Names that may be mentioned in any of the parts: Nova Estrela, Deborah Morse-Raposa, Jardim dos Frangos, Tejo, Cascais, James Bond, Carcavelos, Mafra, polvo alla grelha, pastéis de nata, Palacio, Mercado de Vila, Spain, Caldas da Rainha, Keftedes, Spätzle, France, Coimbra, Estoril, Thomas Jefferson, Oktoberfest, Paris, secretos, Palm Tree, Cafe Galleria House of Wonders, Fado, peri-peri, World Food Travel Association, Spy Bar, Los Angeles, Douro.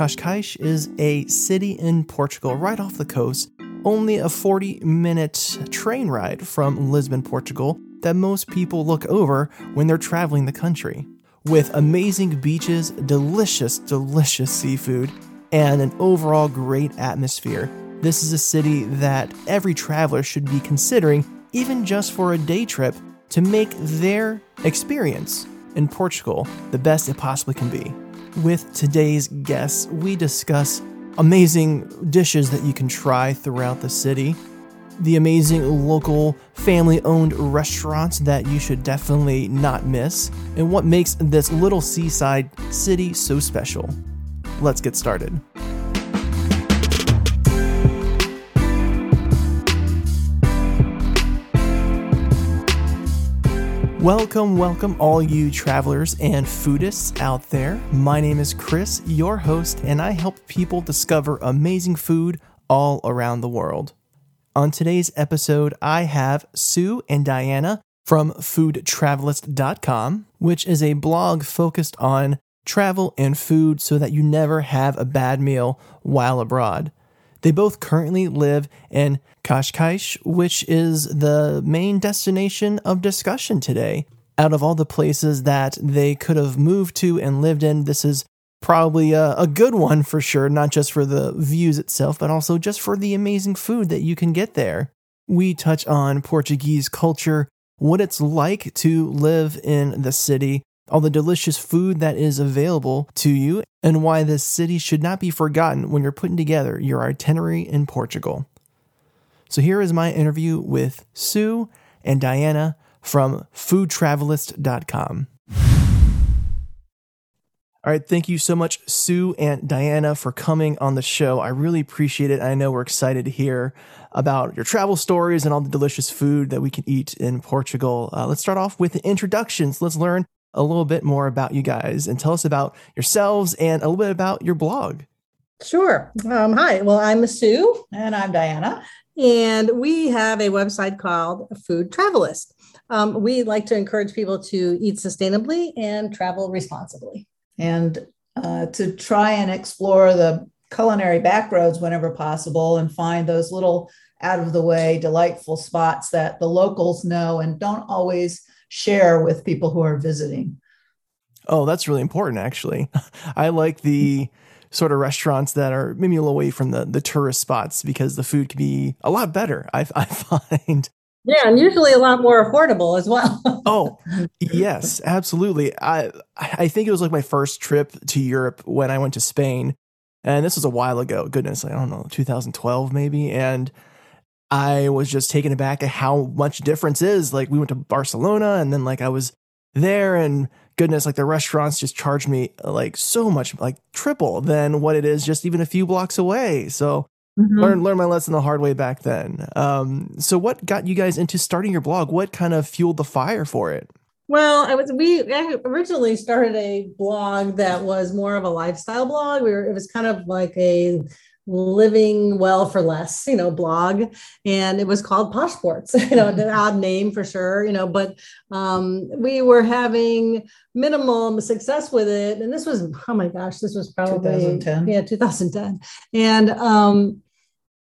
Cascais is a city in Portugal right off the coast, only a 40-minute train ride from Lisbon, Portugal, that most people look over when they're traveling the country. With amazing beaches, delicious seafood, and an overall great atmosphere, this is a city that every traveler should be considering, even just for a day trip, to make their experience in Portugal the best it possibly can be. With today's guests, we discuss amazing dishes that you can try throughout the city, the amazing local family-owned restaurants that you should definitely not miss, and what makes this little seaside city so special. Let's get started. Welcome all you travelers and foodists out there. My name is Chris, your host, and I help people discover amazing food all around the world. On today's episode, I have Sue and Diana from foodtravelist.com, which is a blog focused on travel and food so that you never have a bad meal while abroad. They both currently live in Cascais, which is the main destination of discussion today. Out of all the places that they could have moved to and lived in, this is probably a good one for sure, not just for the views itself, but also just for the amazing food that you can get there. We touch on Portuguese culture, what it's like to live in the city, all the delicious food that is available to you, and why this city should not be forgotten when you're putting together your itinerary in Portugal. So here is my interview with Sue and Diana from foodtravelist.com. All right, thank you so much, Sue and Diana, for coming on the show. I really appreciate it. I know we're excited to hear about your travel stories and all the delicious food that we can eat in Portugal. Let's start off with the introductions. Let's learn a little bit more about you guys and tell us about yourselves and a little bit about your blog. Sure. Hi. Well, I'm Sue. And I'm Diana. And we have a website called Food Travelist. We like to encourage people to eat sustainably and travel responsibly. And to try and explore the culinary back roads whenever possible and find those little out-of-the-way delightful spots that the locals know and don't always share with people who are visiting. Oh, that's really important, actually. I like the sort of restaurants that are maybe a little away from the tourist spots because the food can be a lot better, I find. Yeah, and usually a lot more affordable as well. Oh, yes, absolutely. I think it was like my first trip to Europe when I went to Spain. And this was a while ago. Goodness, I don't know, 2012 maybe. And I was just taken aback at how much difference is. Like, we went to Barcelona and then like I was there and goodness, like the restaurants just charged me like so much, like triple than what it is just even a few blocks away. So learn my lesson the hard way back then. So what got you guys into starting your blog? What kind of fueled the fire for it? Well, I originally started a blog that was more of a lifestyle blog. It was kind of like a living well for less, blog. And it was called Poshports, an odd name for sure, but we were having minimal success with it. And this was, this was probably 2010. Yeah, 2010. And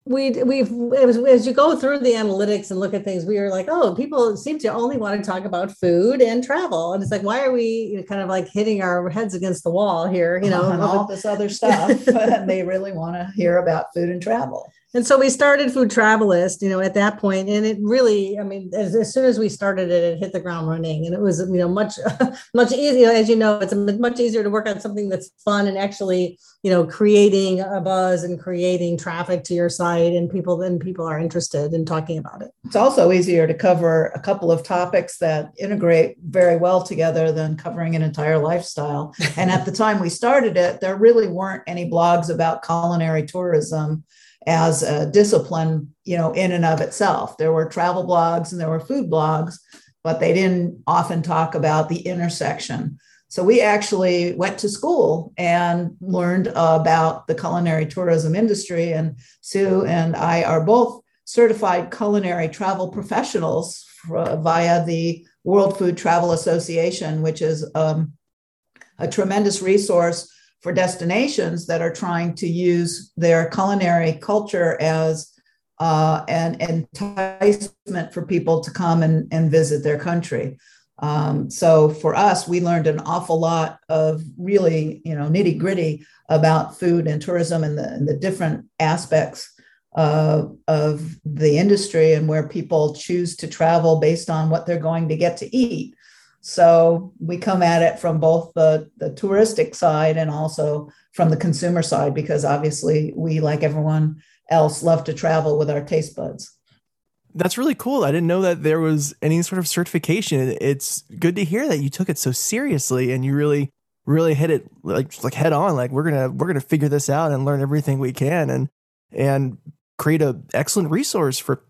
as you go through the analytics and look at things, we were like, oh, people seem to only want to talk about food and travel. And it's like, why are we kind of like hitting our heads against the wall here, and all this other stuff, and they really want to hear about food and travel. And so we started Food Travelist, at that point, and it really, as soon as we started it, it hit the ground running, and it was, much easier. As you know, it's much easier to work on something that's fun and actually, creating a buzz and creating traffic to your site, and people are interested in talking about it. It's also easier to cover a couple of topics that integrate very well together than covering an entire lifestyle. And at the time we started it, there really weren't any blogs about culinary tourism as a discipline, in and of itself. There were travel blogs and there were food blogs, but they didn't often talk about the intersection. So we actually went to school and learned about the culinary tourism industry. And Sue and I are both certified culinary travel professionals via the World Food Travel Association, which is a tremendous resource for destinations that are trying to use their culinary culture as an enticement for people to come and visit their country. So for us, we learned an awful lot of really, nitty gritty about food and tourism and the different aspects of the industry and where people choose to travel based on what they're going to get to eat. So we come at it from both the touristic side and also from the consumer side, because obviously we, like everyone else, love to travel with our taste buds. That's really cool. I didn't know that there was any sort of certification. It's good to hear that you took it so seriously and you really hit it like head on. Like we're gonna figure this out and learn everything we can and create an excellent resource for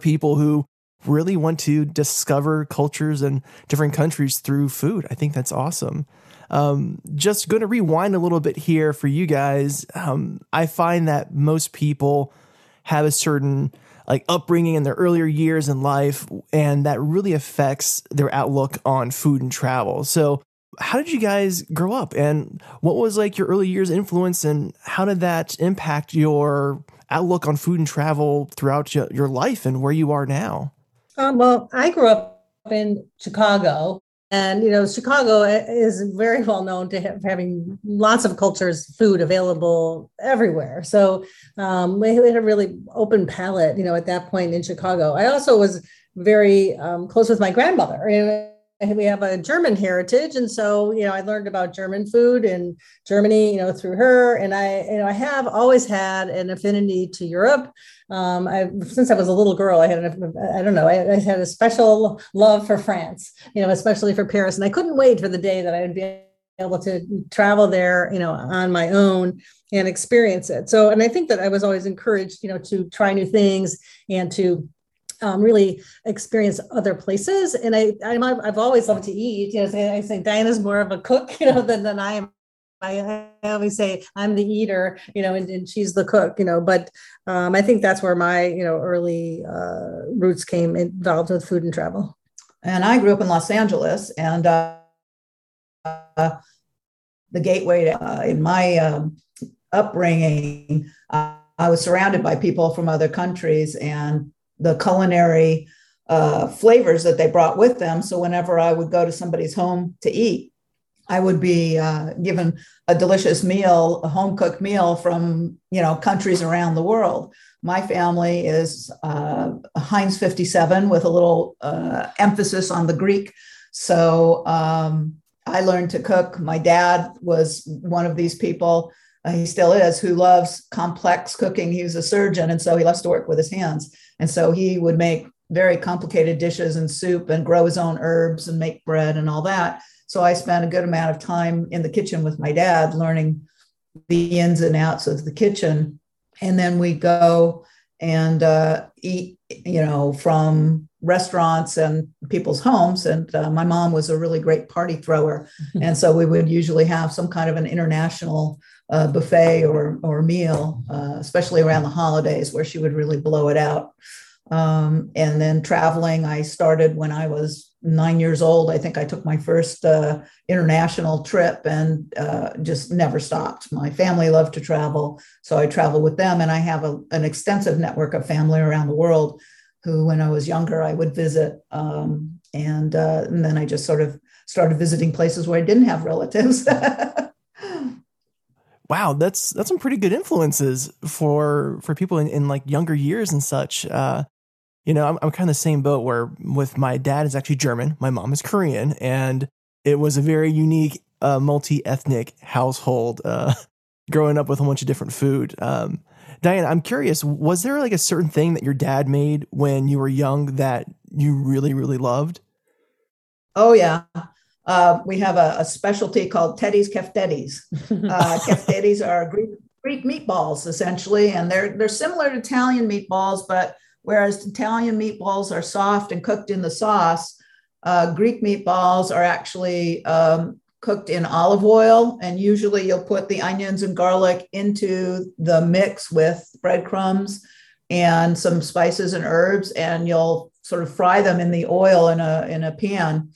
people who really want to discover cultures and different countries through food. I think that's awesome. Just going to rewind a little bit here for you guys. I find that most people have a certain upbringing in their earlier years in life, and that really affects their outlook on food and travel. So how did you guys grow up, and what was your early years influence, and how did that impact your outlook on food and travel throughout your life and where you are now? Well, I grew up in Chicago, and Chicago is very well known to having lots of cultures, food available everywhere. So we had a really open palate, at that point in Chicago. I also was very close with my grandmother. We have a German heritage. And so, I learned about German food in Germany, through her. And I have always had an affinity to Europe. Since I was a little girl, I had a special love for France, especially for Paris. And I couldn't wait for the day that I would be able to travel there, on my own and experience it. So, and I think that I was always encouraged, to try new things and to really experience other places. And I've always loved to eat. I say Diana's more of a cook, than I am. I always say I'm the eater, and she's the cook, but I think that's where my, early roots came involved with food and travel. And I grew up in Los Angeles, and the gateway to, in my upbringing, I was surrounded by people from other countries and the culinary flavors that they brought with them. So whenever I would go to somebody's home to eat, I would be given a delicious meal, a home-cooked meal from, countries around the world. My family is Heinz 57 with a little emphasis on the Greek. So I learned to cook. My dad was one of these people, he still is, who loves complex cooking. He was a surgeon, and so he loves to work with his hands. And so he would make very complicated dishes and soup and grow his own herbs and make bread and all that. So I spent a good amount of time in the kitchen with my dad, learning the ins and outs of the kitchen. And then we go and eat, from restaurants and people's homes. And my mom was a really great party thrower. And so we would usually have some kind of an international buffet or meal, especially around the holidays where she would really blow it out. And then traveling, I started when I was 9 years old. I think I took my first international trip and just never stopped. My family loved to travel, so I travel with them. And I have an extensive network of family around the world who, when I was younger, I would visit. And then I just sort of started visiting places where I didn't have relatives. Wow, that's some pretty good influences for people in younger years and such. I'm kind of the same boat where with my dad is actually German, my mom is Korean, and it was a very unique multi-ethnic household growing up with a bunch of different food. Diana, I'm curious, was there a certain thing that your dad made when you were young that you really, really loved? Oh, yeah. We have a specialty called Teddy's Keftedes. Keftedes are Greek meatballs, essentially, and they're similar to Italian meatballs, but whereas Italian meatballs are soft and cooked in the sauce, Greek meatballs are actually cooked in olive oil, and usually you'll put the onions and garlic into the mix with breadcrumbs and some spices and herbs, and you'll sort of fry them in the oil in a pan.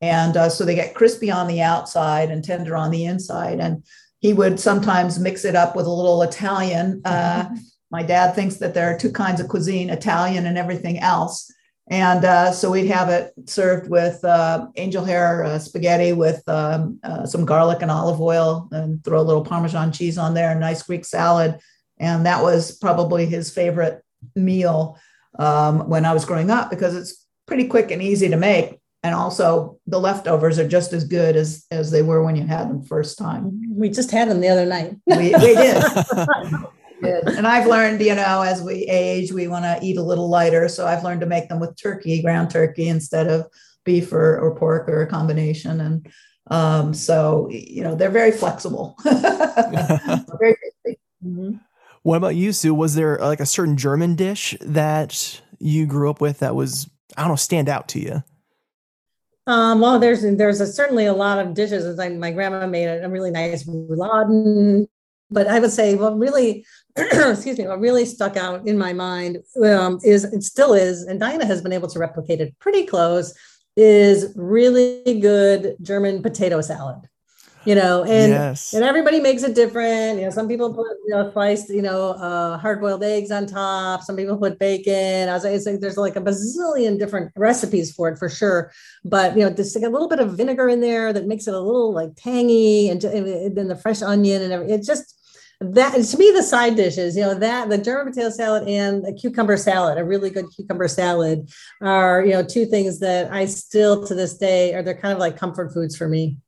And so they get crispy on the outside and tender on the inside. And he would sometimes mix it up with a little Italian. My dad thinks that there are two kinds of cuisine, Italian and everything else. And so we'd have it served with angel hair spaghetti with some garlic and olive oil, and throw a little Parmesan cheese on there, a nice Greek salad. And that was probably his favorite meal when I was growing up, because it's pretty quick and easy to make. And also the leftovers are just as good as they were when you had them first time. We just had them the other night. We did. And I've learned, you know, as we age, we want to eat a little lighter. So I've learned to make them with turkey, ground turkey, instead of beef or pork or a combination. And so, you know, they're very flexible. Very tasty. Mm-hmm. What about you, Sue? Was there like a certain German dish that you grew up with that was, I don't know, stand out to you? Well, there's certainly a lot of dishes. Like my grandma made a really nice rouladen, but I would say what really, what really stuck out in my mind is, it still is, and Diana has been able to replicate it pretty close, is really good German potato salad. You know, and yes. And everybody makes it different. You know, some people put sliced, hard-boiled eggs on top. Some people put bacon. I was saying there's like a bazillion different recipes for it, for sure. But just like a little bit of vinegar in there that makes it a little like tangy, and then the fresh onion and everything. It's just that, to me, the side dishes, that the German potato salad and a cucumber salad, a really good cucumber salad, are two things that I still to this day are, they're kind of like comfort foods for me.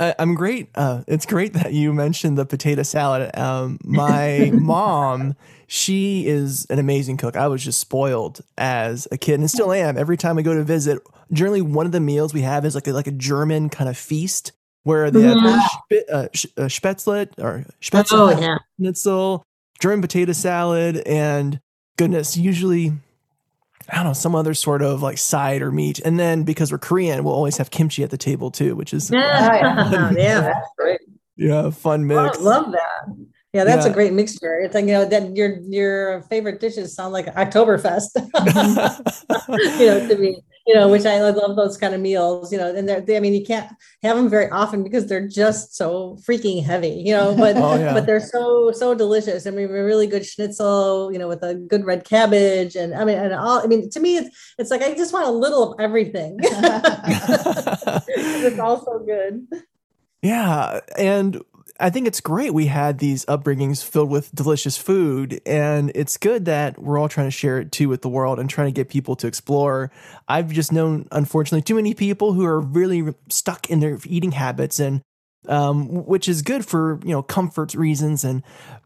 I'm great. It's great that you mentioned the potato salad. My mom, she is an amazing cook. I was just spoiled as a kid and still am. Every time I go to visit, generally one of the meals we have is like a German kind of feast where they have Spätzle, schnitzel, German potato salad, and goodness, usually, I don't know, some other sort of like side or meat. And then because we're Korean, we'll always have kimchi at the table too, which is that's great. Yeah, fun mix. I love that. Yeah, that's a great mixture. It's like, that your favorite dishes sound like Oktoberfest. To me, which I love those kind of meals, and you can't have them very often because they're just so freaking heavy, but they're so delicious. I mean, a really good schnitzel, with a good red cabbage. And to me, it's like, I just want a little of everything. It's all so good. Yeah. And I think it's great we had these upbringings filled with delicious food, and it's good that we're all trying to share it too with the world and trying to get people to explore. I've just known, unfortunately, too many people who are really stuck in their eating habits, and which is good for, comfort reasons.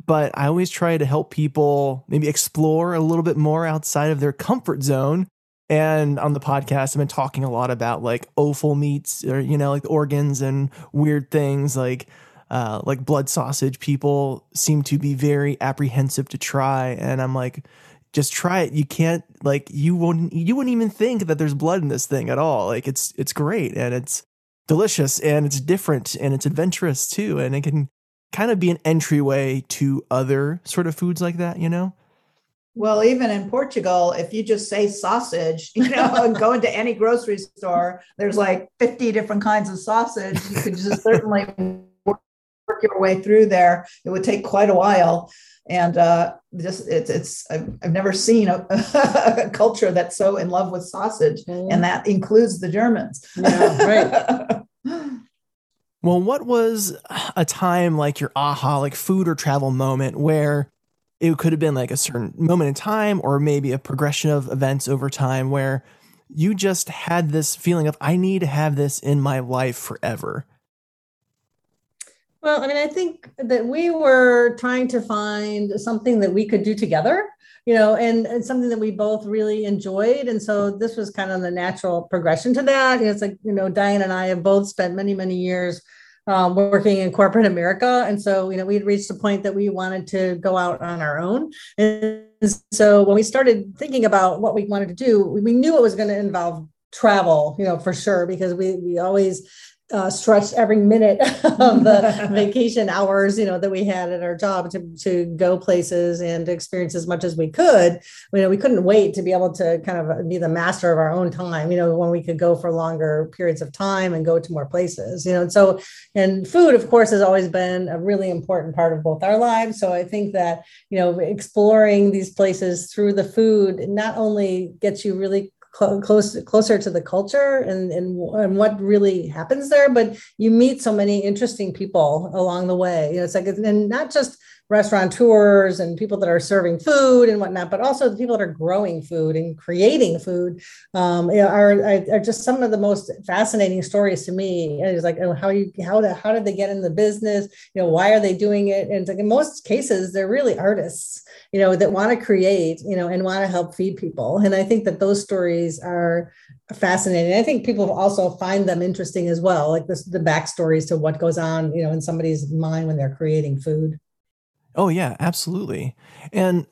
But I always try to help people maybe explore a little bit more outside of their comfort zone. And on the podcast, I've been talking a lot about like offal meats or, like organs and weird things like blood sausage. People seem to be very apprehensive to try. And I'm like, just try it. You can't, you wouldn't even think that there's blood in this thing at all. Like it's great, and it's delicious, and it's different, and it's adventurous too. And it can kind of be an entryway to other sort of foods like that, Well, even in Portugal, if you just say sausage, and go into any grocery store, there's like 50 different kinds of sausage. You could just certainly work your way through there. It would take quite a while. And I've never seen a culture that's so in love with sausage. Mm. And that includes the Germans. Yeah, right. Well, what was a time like your aha, like food or travel moment where it could have been like a certain moment in time, or maybe a progression of events over time where you just had this feeling of, I need to have this in my life forever? Well, I think that we were trying to find something that we could do together, and something that we both really enjoyed. And so this was kind of the natural progression to that. It's like, Diane and I have both spent many, many years working in corporate America. And so, we'd reached the point that we wanted to go out on our own. And so when we started thinking about what we wanted to do, we knew it was going to involve travel, for sure, because we always stretched every minute of the vacation hours, you know, that we had at our job to go places and to experience as much as we could. You know, we couldn't wait to be able to kind of be the master of our own time, you know, when we could go for longer periods of time and go to more places, you know. So, and food, of course, has always been a really important part of both our lives. So I think that, you know, exploring these places through the food not only gets you really closer to the culture and what really happens there, but you meet so many interesting people along the way. You know, it's like, and not just restaurateurs and people that are serving food and whatnot, but also the people that are growing food and creating food are just some of the most fascinating stories to me. And it's like, oh, how did they get in the business? You know, why are they doing it? And it's like, in most cases, they're really artists, you know, that want to create, you know, and want to help feed people. And I think that those stories are fascinating. I think people also find them interesting as well, like this, the backstories to what goes on, you know, in somebody's mind when they're creating food. Oh, yeah, absolutely. And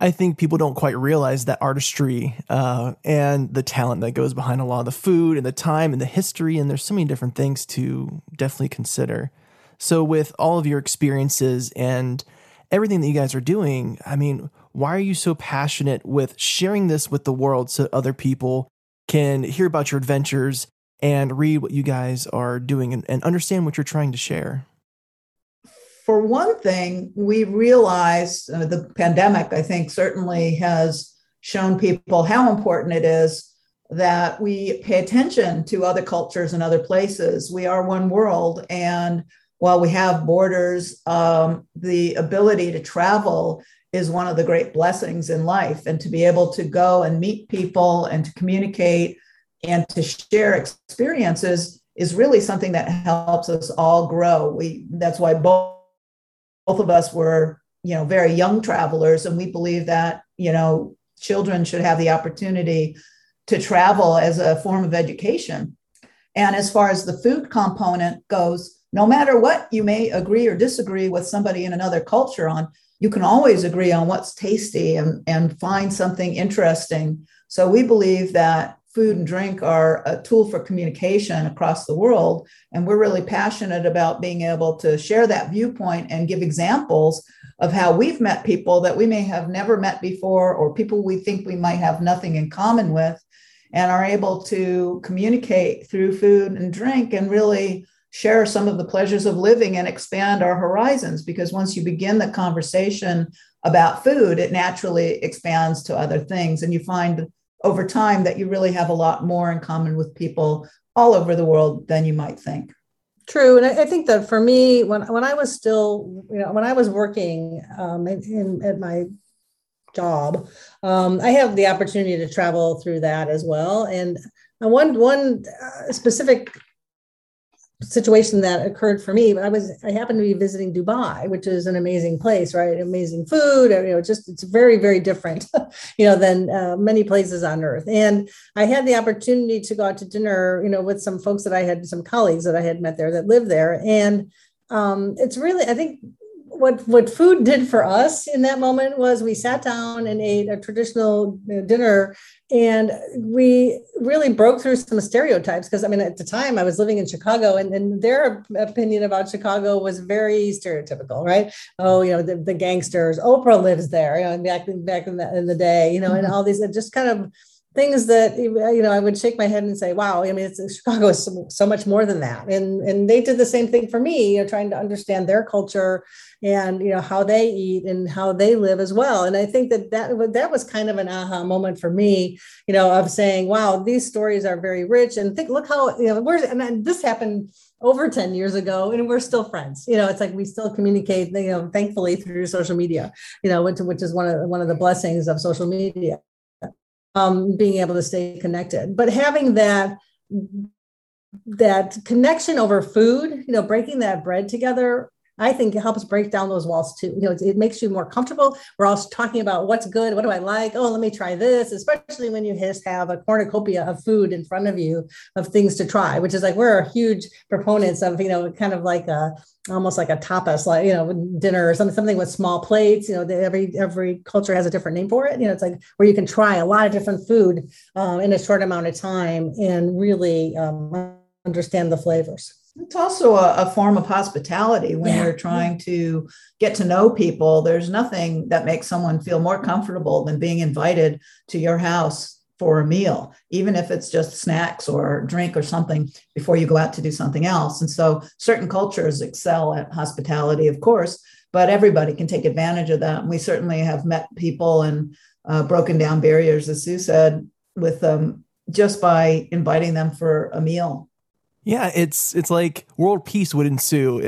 I think people don't quite realize that artistry and the talent that goes behind a lot of the food and the time and the history. And there's so many different things to definitely consider. So with all of your experiences and everything that you guys are doing, I mean, why are you so passionate with sharing this with the world so other people can hear about your adventures and read what you guys are doing and understand what you're trying to share? For one thing, we realized the pandemic, I think, certainly has shown people how important it is that we pay attention to other cultures and other places. We are one world. And while we have borders, the ability to travel is one of the great blessings in life. And to be able to go and meet people and to communicate and to share experiences is really something that helps us all grow. That's why both of us were, you know, very young travelers, and we believe that, you know, children should have the opportunity to travel as a form of education. And as far as the food component goes, no matter what you may agree or disagree with somebody in another culture on, you can always agree on what's tasty and find something interesting. So we believe that food and drink are a tool for communication across the world. And we're really passionate about being able to share that viewpoint and give examples of how we've met people that we may have never met before, or people we think we might have nothing in common with, and are able to communicate through food and drink and really share some of the pleasures of living and expand our horizons. Because once you begin the conversation about food, it naturally expands to other things. And you find over time that you really have a lot more in common with people all over the world than you might think. True. And I think that for me, when I was still, you know, when I was working at my job, I have the opportunity to travel through that as well. And one specific situation that occurred for me, I happened to be visiting Dubai, which is an amazing place, right? Amazing food, you know, just, it's very, very different, you know, than many places on earth. And I had the opportunity to go out to dinner, you know, with some folks that I had, some colleagues that I had met there that lived there. And it's really, I think what food did for us in that moment was we sat down and ate a traditional dinner. And we really broke through some stereotypes because, I mean, at the time I was living in Chicago, and their opinion about Chicago was very stereotypical, right? Oh, you know, the gangsters, Oprah lives there, you know, back in the day, you know, and all these just kind of things that, you know, I would shake my head and say, wow, I mean, Chicago is so much more than that. And they did the same thing for me, you know, trying to understand their culture and, you know, how they eat and how they live as well. And I think that was kind of an aha moment for me, you know, of saying, wow, these stories are very rich, and look how, you know, and this happened over 10 years ago, and we're still friends. You know, it's like we still communicate, you know, thankfully through social media, you know, which is one of the blessings of social media. Being able to stay connected, but having that connection over food, you know, breaking that bread together, I think it helps break down those walls too. You know, it makes you more comfortable. We're all talking about what's good. What do I like? Oh, let me try this. Especially when you just have a cornucopia of food in front of you, of things to try, which is like, we're huge proponents of, you know, kind of like almost like a tapas, like, you know, dinner or something with small plates. You know, every culture has a different name for it. You know, it's like where you can try a lot of different food in a short amount of time and really understand the flavors. It's also a form of hospitality when you're trying to get to know people. There's nothing that makes someone feel more comfortable than being invited to your house for a meal, even if it's just snacks or drink or something before you go out to do something else. And so certain cultures excel at hospitality, of course, but everybody can take advantage of that. And we certainly have met people and broken down barriers, as Sue said, with them just by inviting them for a meal. Yeah, it's like world peace would ensue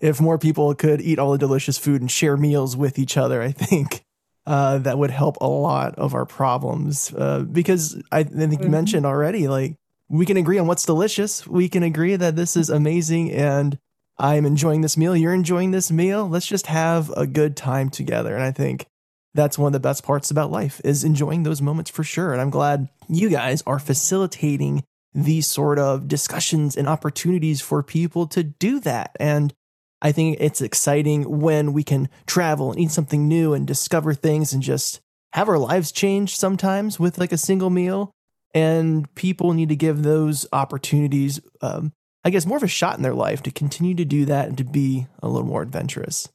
if more people could eat all the delicious food and share meals with each other. I think that would help a lot of our problems because I think you mentioned already, like, we can agree on what's delicious. We can agree that this is amazing and I'm enjoying this meal. You're enjoying this meal. Let's just have a good time together. And I think that's one of the best parts about life is enjoying those moments for sure. And I'm glad you guys are facilitating these sort of discussions and opportunities for people to do that. And I think it's exciting when we can travel and eat something new and discover things and just have our lives change sometimes with like a single meal. And people need to give those opportunities, I guess, more of a shot in their life to continue to do that and to be a little more adventurous.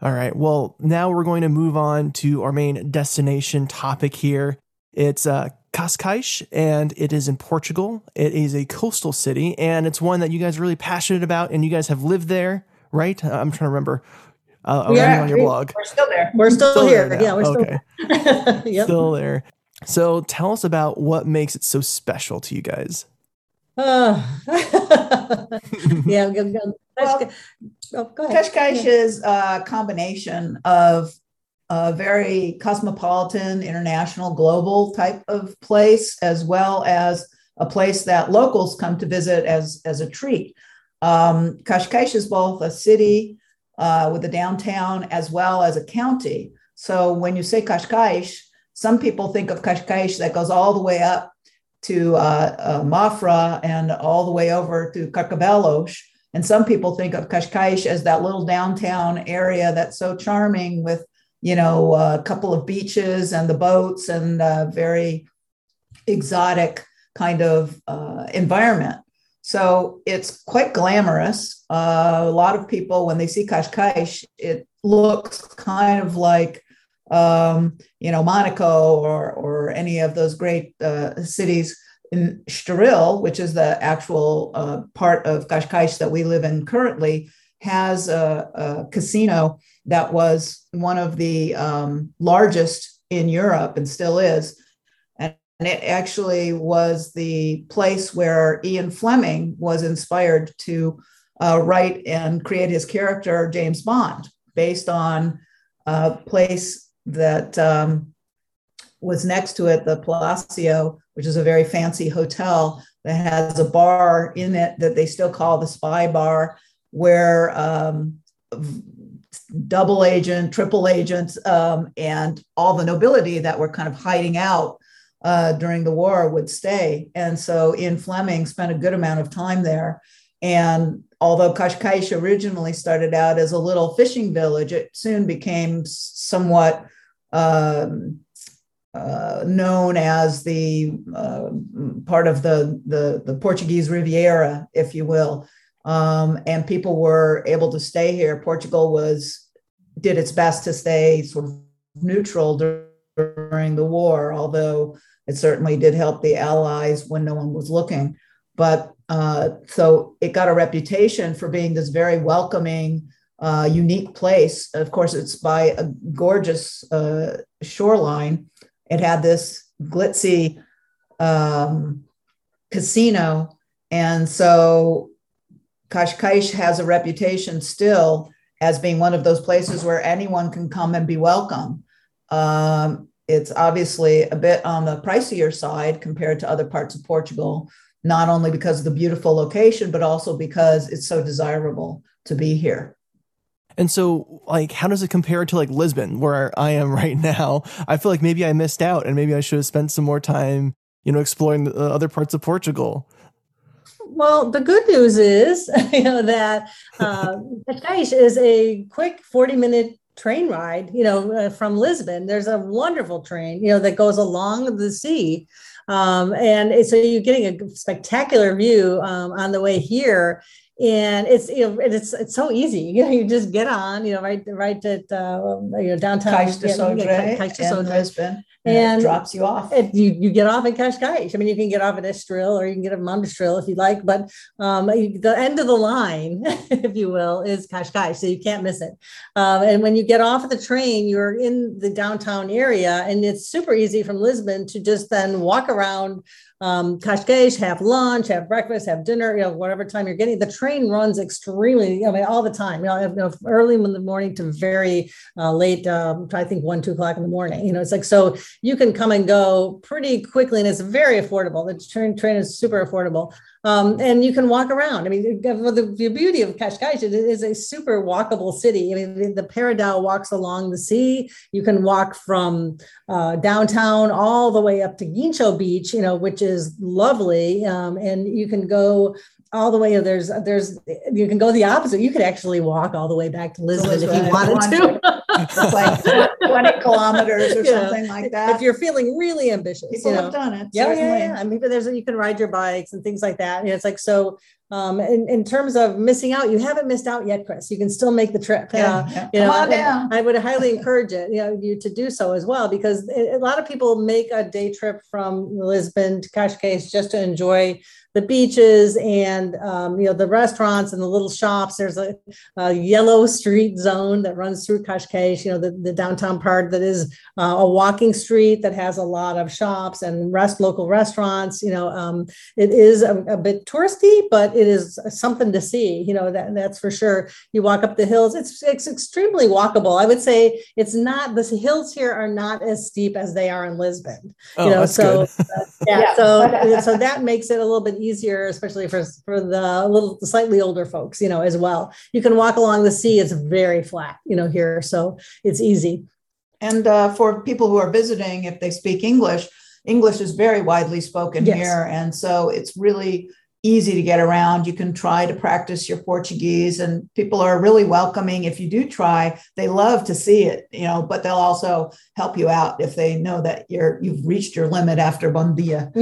All right, well, now we're going to move on to our main destination topic here. It's Cascais, and it is in Portugal. It is a coastal city, and it's one that you guys are really passionate about, and you guys have lived there, right? I'm trying to remember. On your blog. We're still there. We're still here. Yeah, we're still there. Yep. Still there. So tell us about what makes it so special to you guys. Yeah, Cascais is a combination of a very cosmopolitan, international, global type of place, as well as a place that locals come to visit as a treat. Cascais is both a city with a downtown as well as a county. So when you say Cascais, some people think of Cascais that goes all the way up to Mafra and all the way over to Carcavelos. And some people think of Cascais as that little downtown area that's so charming with, you know, a couple of beaches and the boats and a very exotic kind of environment. So it's quite glamorous. A lot of people, when they see Cascais, it looks kind of like, Monaco or any of those great cities. In Estoril, which is the actual part of Cascais that we live in currently, has a casino that was one of the largest in Europe and still is. And it actually was the place where Ian Fleming was inspired to write and create his character, James Bond, based on a place that was next to it, the Palacio, which is a very fancy hotel that has a bar in it that they still call the Spy Bar, where double agent, triple agents, and all the nobility that were kind of hiding out during the war would stay. And so Ian Fleming spent a good amount of time there. And although Cascais originally started out as a little fishing village, it soon became somewhat known as the part of the Portuguese Riviera, if you will, and people were able to stay here. Portugal did its best to stay sort of neutral during the war, although it certainly did help the Allies when no one was looking. But so it got a reputation for being this very welcoming, unique place. Of course, it's by a gorgeous shoreline. It had this glitzy casino. And so Cascais has a reputation still as being one of those places where anyone can come and be welcome. It's obviously a bit on the pricier side compared to other parts of Portugal, not only because of the beautiful location, but also because it's so desirable to be here. And so, like, how does it compare to like Lisbon, where I am right now? I feel like maybe I missed out, and maybe I should have spent some more time, exploring the other parts of Portugal. Well, the good news is, that Cascais is a quick 40-minute train ride, from Lisbon. There's a wonderful train, that goes along the sea. And so you're getting a spectacular view on the way here. And it's so easy. You just get on, right at downtown Cascais to Lisbon, and it drops you off. You get off at Cascais. I mean, you can get off at Estoril or you can get off at Mondestril if you like, but the end of the line, if you will, is Cascais, so you can't miss it. And when you get off the train, you're in the downtown area, and it's super easy from Lisbon to just then walk around Cascais, have lunch, have breakfast, have dinner, whatever time you're getting. The train runs extremely, all the time, early in the morning to very late, I think 1, 2 o'clock in the morning, it's like, so you can come and go pretty quickly, and it's very affordable. The train is super affordable. And you can walk around. I mean, the beauty of Cascais, it is a super walkable city. I mean, the Paradol walks along the sea. You can walk from downtown all the way up to Guincho Beach, which is lovely. And you can go all the way. You can go the opposite. You could actually walk all the way back to Lisbon if you wanted to. It's like 20 kilometers or something like that. If you're feeling really ambitious, people have done it. Yeah. I mean, you can ride your bikes and things like that. It's like, so in terms of missing out, you haven't missed out yet, Chris. You can still make the trip. I would highly encourage it, you to do so as well, because a lot of people make a day trip from Lisbon to Cascais just to enjoy the beaches and the restaurants and the little shops. There's a yellow street zone that runs through Cascais, the downtown part that is a walking street that has a lot of shops and local restaurants. It is a bit touristy, but it is something to see, that's for sure. You walk up the hills. It's extremely walkable. I would say the hills here are not as steep as they are in Lisbon. Oh, that's good. So that makes it a little bit easier, especially for the slightly older folks, as well. You can walk along the sea. It's very flat, here. So it's easy. And for people who are visiting, if they speak English, English is very widely spoken here. And so it's really easy to get around. You can try to practice your Portuguese, and people are really welcoming. If you do try, they love to see it, but they'll also help you out if they know that you've reached your limit after bom dia.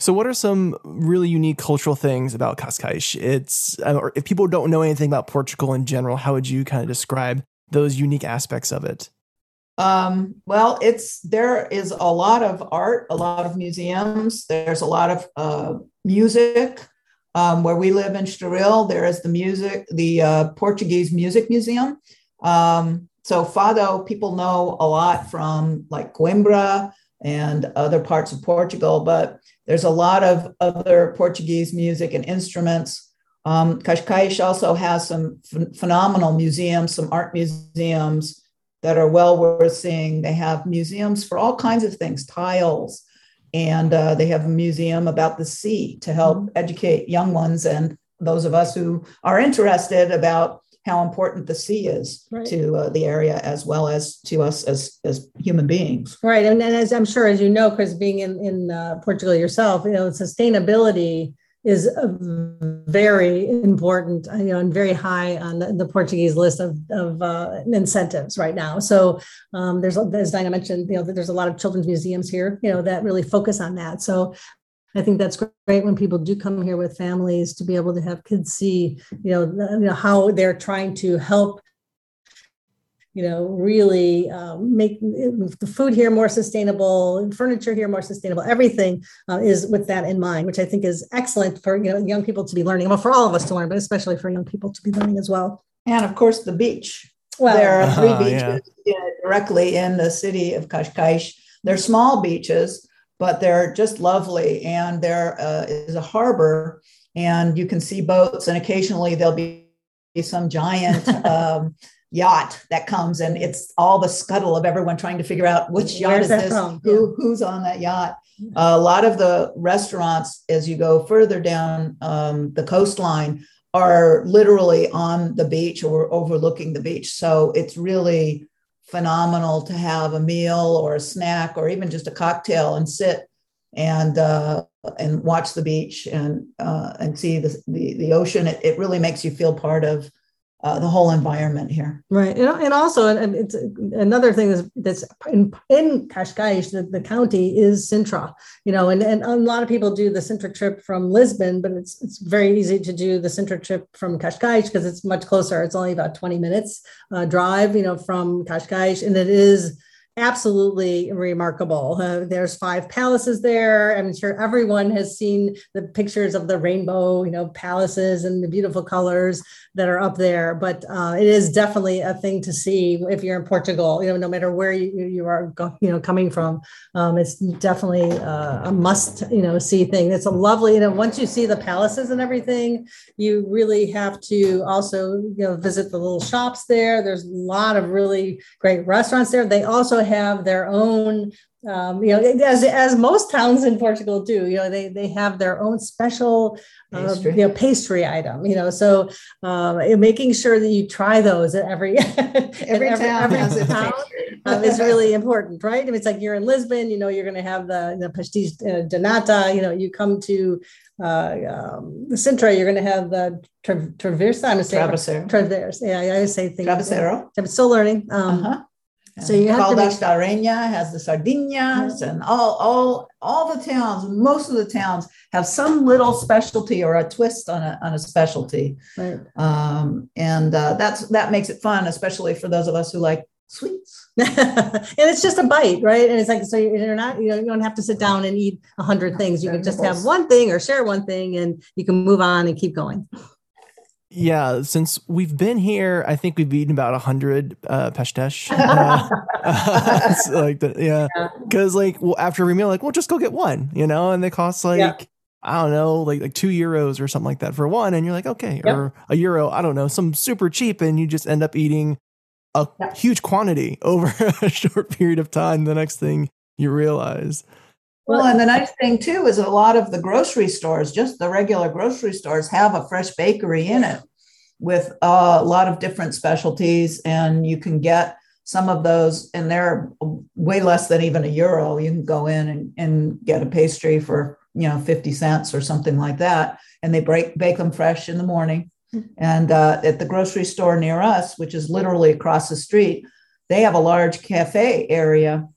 So what are some really unique cultural things about Cascais? Or if people don't know anything about Portugal in general, how would you kind of describe those unique aspects of it? Well, there is a lot of art, a lot of museums. There's a lot of music. Where we live in Estoril, there is the Portuguese music museum. So Fado, people know a lot from like Coimbra and other parts of Portugal, but there's a lot of other Portuguese music and instruments. Cascais also has some phenomenal museums, some art museums that are well worth seeing. They have museums for all kinds of things, tiles, and they have a museum about the sea to help educate young ones and those of us who are interested about how important the sea is to the area, as well as to us as human beings. Right, and as I'm sure, as you know, Chris, being in Portugal yourself, sustainability is very important, and very high on the Portuguese list of incentives right now. So there's, as Diana mentioned, there's a lot of children's museums here, that really focus on that. So I think that's great when people do come here with families to be able to have kids see, how they're trying to help really make the food here more sustainable and furniture here more sustainable. Everything is with that in mind, which I think is excellent for young people to be learning. Well, for all of us to learn, but especially for young people to be learning as well. And of course, the beach. Well, there are three beaches directly in the city of Cascais. They're small beaches, but they're just lovely. And there is a harbor, and you can see boats. And occasionally there'll be some giant yacht that comes, and it's all the scuttle of everyone trying to figure out which yacht is this, who's on that yacht. A lot of the restaurants, as you go further down the coastline, are literally on the beach or overlooking the beach. So it's really phenomenal to have a meal or a snack or even just a cocktail and sit and watch the beach and see the ocean. It really makes you feel part of the whole environment here. Right. And also, and it's another thing that's in Cascais, the county is Sintra, and a lot of people do the Sintra trip from Lisbon, but it's very easy to do the Sintra trip from Cascais because it's much closer. It's only about 20 minutes drive, from Cascais. And it is absolutely remarkable. There's 5 palaces there. I'm sure everyone has seen the pictures of the rainbow, palaces and the beautiful colors that are up there. But it is definitely a thing to see if you're in Portugal, no matter where you are, coming from. It's definitely a must, see thing. It's a lovely, once you see the palaces and everything, you really have to also, visit the little shops there. There's a lot of really great restaurants there. They also have their own, as most towns in Portugal do, they have their own special, pastry. Pastry item, so making sure that you try those at every town is really important, right? If it's like you're in Lisbon, you're going to have the pastéis de nata, you come to Sintra, you're going to have the traversa. I'm going to say traverse. Yeah, I say things. Travesero. I'm still learning. So you have Caldas da Rainha has the sardinas, and all the towns. Most of the towns have some little specialty or a twist on a specialty, right. That makes it fun, especially for those of us who like sweets. And it's just a bite, right? And it's like, so you're not, you don't have to sit down and eat 100 things. You can just have one thing or share one thing, and you can move on and keep going. Yeah, since we've been here, I think we've eaten about 100 pastéis. Because after every meal, just go get one, and they cost I don't know, like €2 or something like that for one, and you're like, okay, or €1, I don't know, some super cheap, and you just end up eating a huge quantity over a short period of time. The next thing you realize. Well, and the nice thing, too, is a lot of the grocery stores, just the regular grocery stores, have a fresh bakery in it with a lot of different specialties. And you can get some of those, and they're way less than even €1. You can go in and get a pastry for, 50 cents or something like that. And they bake them fresh in the morning. And at the grocery store near us, which is literally across the street, they have a large cafe area.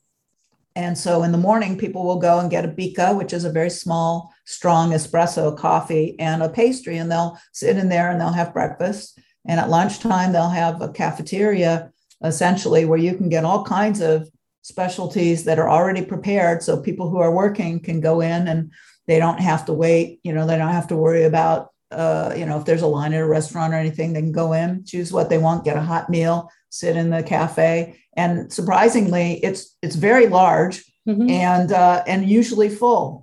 And so in the morning, people will go and get a bica, which is a very small, strong espresso coffee, and a pastry. And they'll sit in there and they'll have breakfast. And at lunchtime, they'll have a cafeteria, essentially, where you can get all kinds of specialties that are already prepared. So people who are working can go in and they don't have to wait. They don't have to worry about, if there's a line at a restaurant or anything, they can go in, choose what they want, get a hot meal, sit in the cafe. And surprisingly, it's very large and usually full.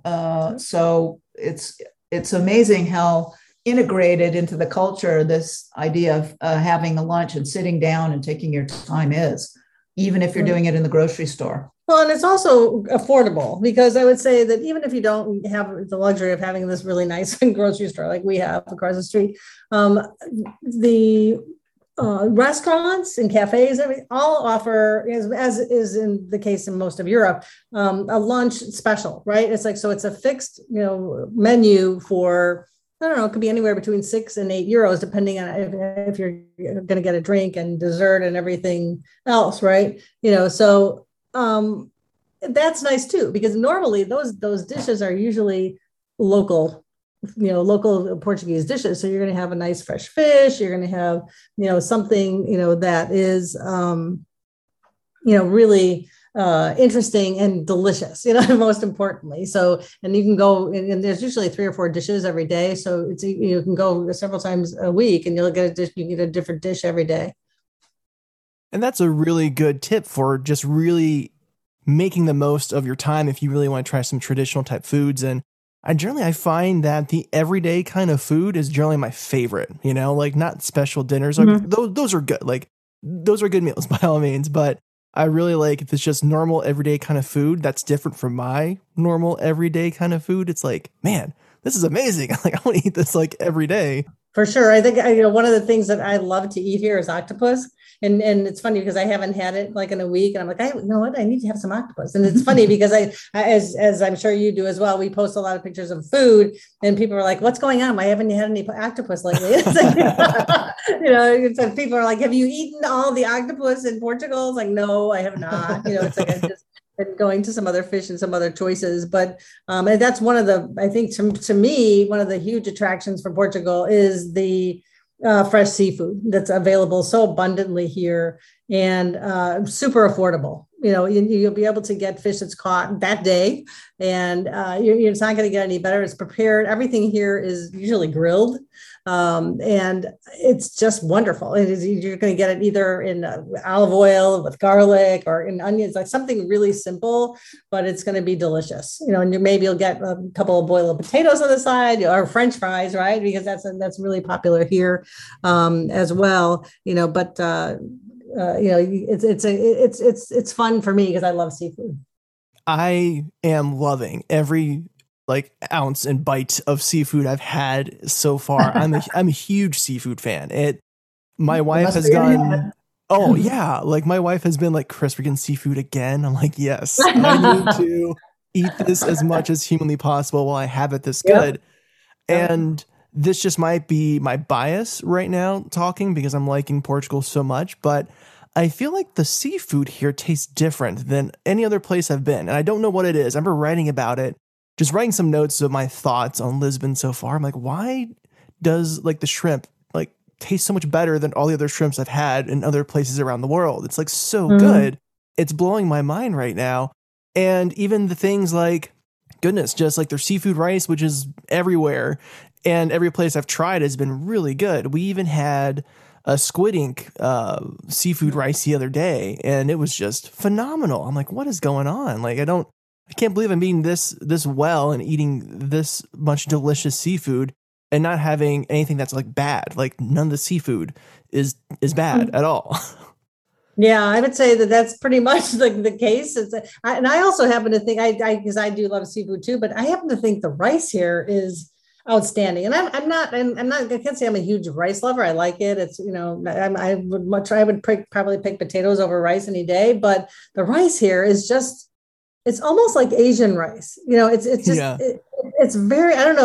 So it's amazing how integrated into the culture this idea of having a lunch and sitting down and taking your time is, even if you're doing it in the grocery store. Well, and it's also affordable, because I would say that even if you don't have the luxury of having this really nice grocery store like we have across the street, the restaurants and cafes, all offer, as is in the case in most of Europe, a lunch special, right? It's like, so it's a fixed, menu for, I don't know, it could be anywhere between €6 and €8, depending on if you're going to get a drink and dessert and everything else, right? That's nice too, because normally those dishes are usually local. Local Portuguese dishes. So you're going to have a nice fresh fish. You're going to have, something, that is, really interesting and delicious, most importantly. So, and you can go, and there's usually 3 or 4 dishes every day. So it's, you can go several times a week and you'll get a dish, you get a different dish every day. And that's a really good tip for just really making the most of your time if you really want to try some traditional type foods. And I find that the everyday kind of food is generally my favorite, not special dinners. Mm-hmm. Those are good. Those are good meals by all means. But I really like if it's just normal everyday kind of food that's different from my normal everyday kind of food. It's like, man, this is amazing. I want to eat this every day. For sure. I think, one of the things that I love to eat here is octopus. And it's funny because I haven't had it like in a week. And I'm like, you know what? I need to have some octopus. And it's funny because as I'm sure you do as well, we post a lot of pictures of food and people are like, what's going on? I haven't had any octopus lately. It's like people are like, have you eaten all the octopus in Portugal? It's like, no, I have not. It's like, I just been going to some other fish and some other choices. But and that's one of the, I think to me, one of the huge attractions for Portugal is the fresh seafood that's available so abundantly here and super affordable. You'll be able to get fish that's caught that day, and it's not going to get any better. It's prepared. Everything here is usually grilled, and it's just wonderful. You're going to get it either in olive oil with garlic or in onions, like something really simple, but it's going to be delicious. And maybe you'll get a couple of boiled potatoes on the side or French fries, right? Because that's really popular here as well. It's fun for me because I love seafood. I am loving every ounce and bite of seafood I've had so far. I'm a huge seafood fan. My wife has gone. Oh yeah. My wife has been like, Chris, we're getting seafood again. I'm like, yes, I need to eat this as much as humanly possible while I have it this good. Yep. And this just might be my bias right now talking because I'm liking Portugal so much, but I feel like the seafood here tastes different than any other place I've been. And I don't know what it is. I remember writing about it, just writing some notes of my thoughts on Lisbon so far. I'm like, why does the shrimp taste so much better than all the other shrimps I've had in other places around the world? It's so good. It's blowing my mind right now. And even the things goodness, just their seafood rice, which is everywhere. And every place I've tried has been really good. We even had a squid ink seafood rice the other day, and it was just phenomenal. I'm like, what is going on? I can't believe I'm eating this well and eating this much delicious seafood and not having anything that's bad. None of the seafood is bad at all. Yeah, I would say that's pretty much the case. And I also happen to think, because I do love seafood too, but I happen to think the rice here is outstanding. And I can't say I'm a huge rice lover. I like it. It's, I would probably pick potatoes over rice any day, but the rice here is just, it's almost like Asian rice. It's just, yeah. It's very, I don't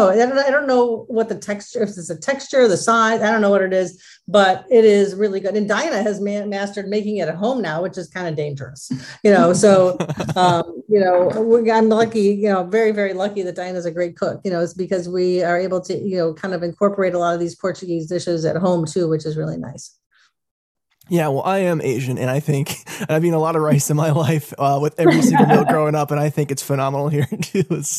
know what the texture, if it's a texture, the size, I don't know what it is, but it is really good. And Diana has mastered making it at home now, which is kind of dangerous, so, I'm lucky, very, very lucky that Diana's a great cook, it's because we are able to, kind of incorporate a lot of these Portuguese dishes at home too, which is really nice. Yeah, well, I am Asian, and I think I've eaten a lot of rice in my life with every single meal growing up, and I think it's phenomenal here too. It's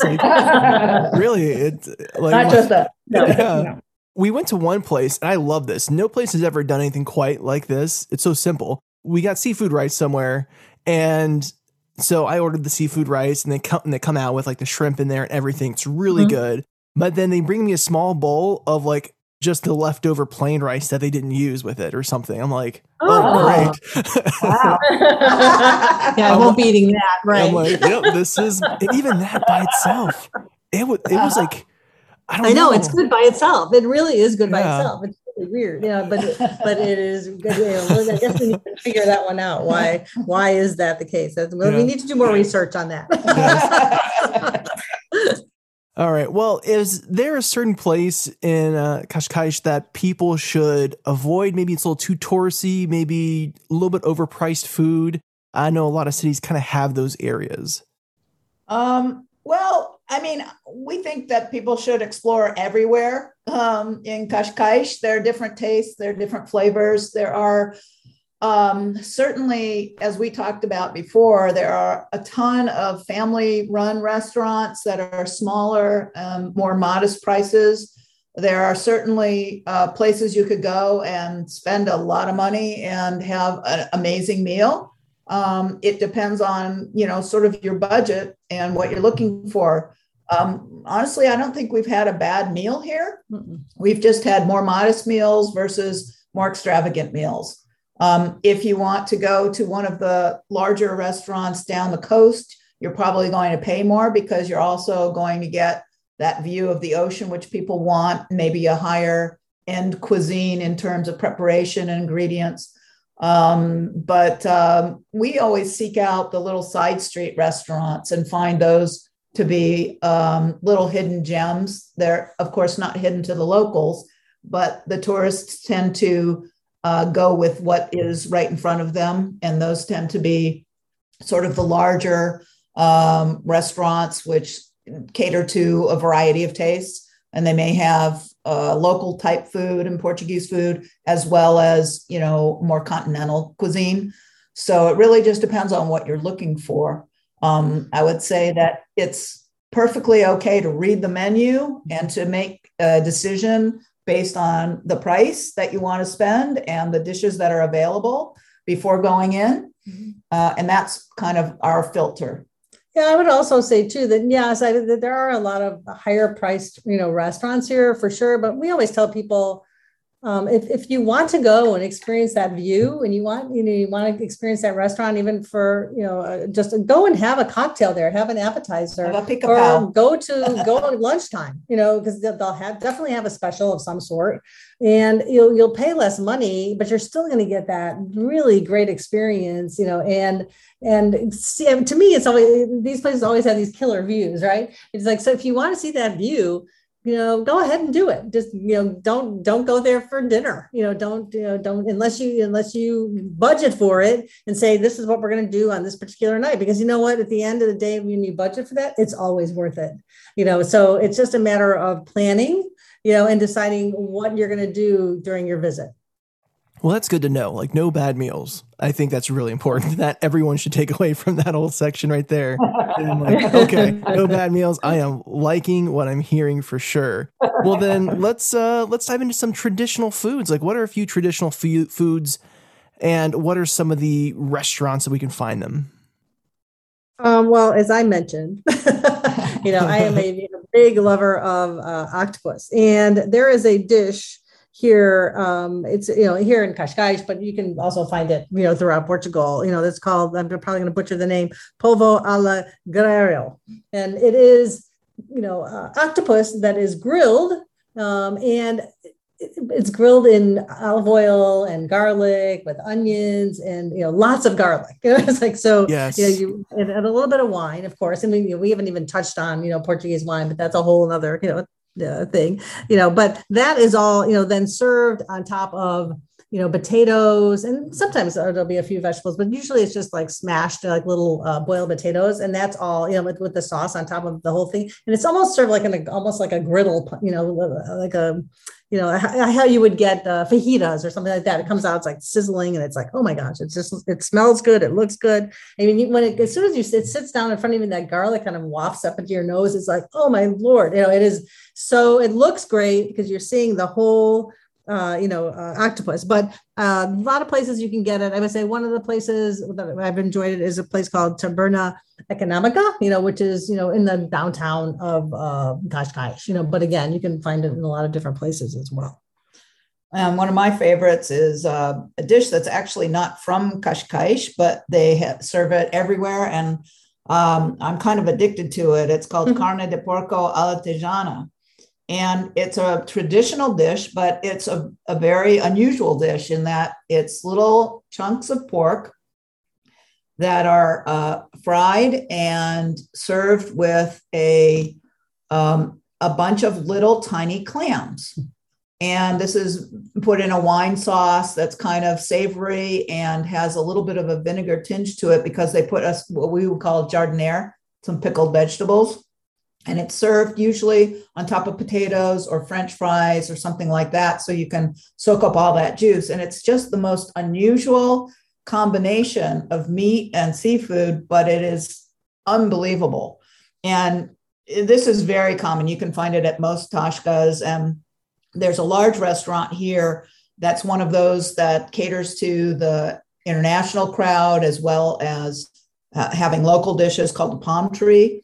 really, it's not just that. No, yeah. No. We went to one place, and I love this. No place has ever done anything quite like this. It's so simple. We got seafood rice somewhere, and so I ordered the seafood rice, and they come out with the shrimp in there and everything. It's really good, but then they bring me a small bowl of just the leftover plain rice that they didn't use with it or something. I'm like, oh, great. Wow. Yeah, I won't be eating that, right? I'm like, yep, this is, even that by itself. It was I know. It's good by itself. It really is good by itself. It's really weird. Yeah, but it is good. I guess we need to figure that one out. Why is that the case? We need to do more research on that. Yes. All right. Well, is there a certain place in Cascais that people should avoid? Maybe it's a little too touristy, maybe a little bit overpriced food. I know a lot of cities kind of have those areas. We think that people should explore everywhere in Cascais. There are different tastes. There are different flavors. There are certainly, as we talked about before, there are a ton of family-run restaurants that are smaller, more modest prices. There are certainly places you could go and spend a lot of money and have an amazing meal. It depends on, sort of your budget and what you're looking for. Honestly, I don't think we've had a bad meal here. Mm-mm. We've just had more modest meals versus more extravagant meals. If you want to go to one of the larger restaurants down the coast, you're probably going to pay more because you're also going to get that view of the ocean, which people want, maybe a higher end cuisine in terms of preparation and ingredients. But we always seek out the little side street restaurants and find those to be little hidden gems. They're, of course, not hidden to the locals, but the tourists tend to go with what is right in front of them. And those tend to be sort of the larger restaurants, which cater to a variety of tastes. And they may have local type food and Portuguese food, as well as, you know, more continental cuisine. So it really just depends on what you're looking for. I would say that it's perfectly okay to read the menu and to make a decision based on the price that you want to spend and the dishes that are available before going in. And that's kind of our filter. Yeah, I would also say too that yes, that there are a lot of higher priced, you know, restaurants here for sure. But we always tell people, if you want to go and experience that view, and you want to experience that restaurant, even for just go and have a cocktail there, have an appetizer, or go at lunchtime, because they'll definitely have a special of some sort, and you'll pay less money, but you're still going to get that really great experience, And see, to me, it's always, these places always have these killer views, right? It's like, so if you want to see that view, go ahead and do it. Just, don't go there for dinner. Don't, unless you budget for it and say, this is what we're going to do on this particular night, because you know what, at the end of the day, when you budget for that, it's always worth it. So it's just a matter of planning, and deciding what you're going to do during your visit. Well, that's good to know. Like, no bad meals. I think that's really important. That everyone should take away from that whole section right there. And like, okay, no bad meals. I am liking what I'm hearing for sure. Well, then let's dive into some traditional foods. Like, what are a few traditional foods, and what are some of the restaurants that we can find them? Well, as I mentioned, I am a big lover of octopus, and there is a dish here, it's, here in Cascais, but you can also find it, throughout Portugal, that's called, I'm probably going to butcher the name, polvo alla grelha. And it is, octopus that is grilled, and it's grilled in olive oil and garlic with onions and, lots of garlic. It's like, so, yes. And a little bit of wine, of course. I mean, we haven't even touched on, Portuguese wine, but that's a whole other, thing, but that is all, then served on top of, potatoes, and sometimes there'll be a few vegetables, but usually it's just like smashed, like little boiled potatoes. And that's all, with the sauce on top of the whole thing. And it's almost served like almost like a griddle, like a, how you would get fajitas or something like that. It comes out, it's like sizzling, and it's like, oh my gosh, it's just, it smells good. It looks good. I mean, as soon as it sits down in front of you, that garlic kind of wafts up into your nose. It's like, oh my Lord, it is. So it looks great because you're seeing the whole, octopus, but a lot of places you can get it. I would say one of the places that I've enjoyed it is a place called Taberna Economica, which is, in the downtown of Cascais, but again, you can find it in a lot of different places as well. One of my favorites is a dish that's actually not from Cascais, but they serve it everywhere. And I'm kind of addicted to it. It's called carne de porco alla tejana. And it's a traditional dish, but it's a very unusual dish in that it's little chunks of pork that are fried and served with a bunch of little tiny clams. And this is put in a wine sauce that's kind of savory and has a little bit of a vinegar tinge to it because they put us what we would call jardiniere, some pickled vegetables. And it's served usually on top of potatoes or French fries or something like that. So you can soak up all that juice. And it's just the most unusual combination of meat and seafood, but it is unbelievable. And this is very common. You can find it at most Toshkas. And there's a large restaurant here that's one of those that caters to the international crowd, as well as having local dishes, called the Palm Tree.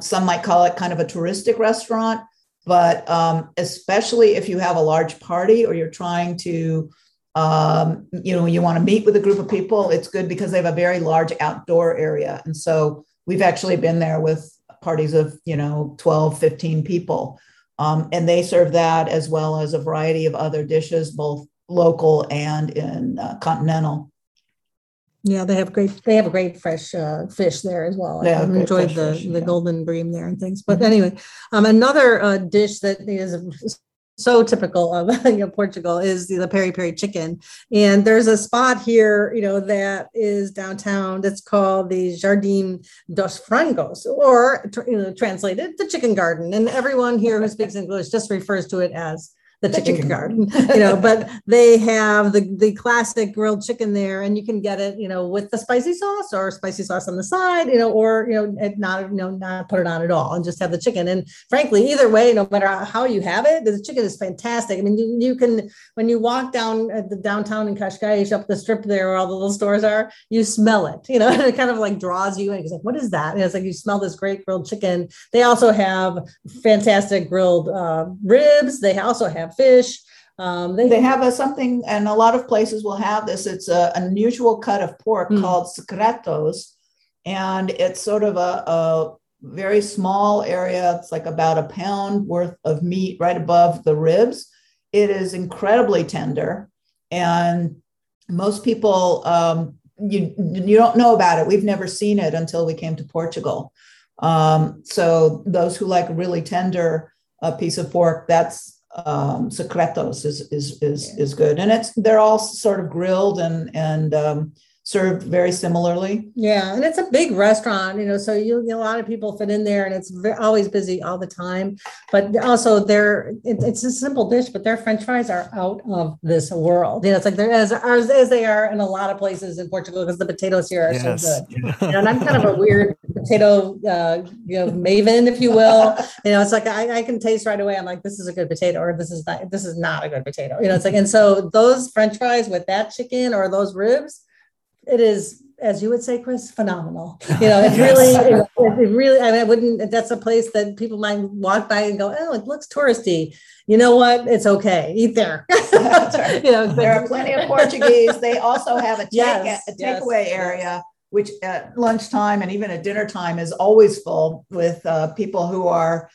Some might call it kind of a touristic restaurant, but especially if you have a large party or you're trying to, you want to meet with a group of people, it's good because they have a very large outdoor area. And so we've actually been there with parties of, 12, 15 people. And they serve that as well as a variety of other dishes, both local and in continental. Yeah, they have a great fresh fish there as well. Yeah, I've enjoyed the golden bream there and things. But anyway, another dish that is so typical of Portugal is the peri-peri chicken. And there's a spot here, that is downtown that's called the Jardim dos Frangos, or translated the chicken garden. And everyone here who speaks English just refers to it as the chicken garden, but they have the classic grilled chicken there, and you can get it, with the spicy sauce or spicy sauce on the side, or not put it on at all and just have the chicken. And frankly, either way, no matter how you have it, the chicken is fantastic. I mean, you can, when you walk down at the downtown in Cascais up the strip there where all the little stores are, you smell it, and it kind of like draws you in. It's like, what is that? And it's like, you smell this great grilled chicken. They also have fantastic grilled ribs. They also have fish. They have something, and a lot of places will have this. It's an unusual cut of pork called secretos, and it's sort of a very small area. It's like about a pound worth of meat right above the ribs. It is incredibly tender, and most people, you don't know about it. We've never seen it until we came to Portugal. So those who like really tender a piece of pork, that's secretos is good. And they're all sort of grilled and served very similarly. Yeah. And it's a big restaurant, so a lot of people fit in there, and it's always busy all the time. But also it's a simple dish, but their French fries are out of this world. It's like they're as they are in a lot of places in Portugal, because the potatoes here are so good. Yeah. And I'm kind of a weird potato, maven, if you will. It's like I can taste right away. I'm like, this is a good potato, or this is not a good potato. It's like, and so those French fries with that chicken or those ribs, it is, as you would say, Chris, phenomenal. It really, I mean, that's a place that people might walk by and go, oh, it looks touristy. You know what? It's okay. Eat there. That's right. There are plenty of Portuguese. They also have a takeaway area, which at lunchtime and even at dinner time is always full with people who are,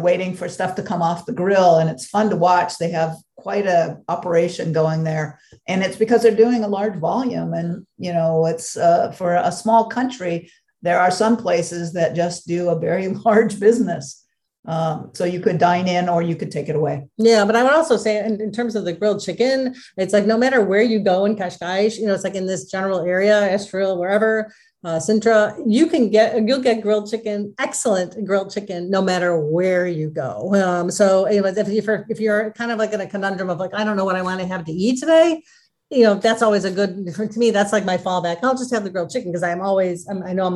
waiting for stuff to come off the grill. And it's fun to watch. They have quite an operation going there. And it's because they're doing a large volume. And, it's for a small country, there are some places that just do a very large business. So you could dine in or you could take it away. Yeah. But I would also say in terms of the grilled chicken, it's like no matter where you go in Cascais, it's like in this general area, Estoril, wherever, Sintra, you'll get grilled chicken, excellent grilled chicken, no matter where you go. So if you're kind of like in a conundrum of like, I don't know what I want to have to eat today, that's always a good, to me, that's like my fallback. I'll just have the grilled chicken because I know I'm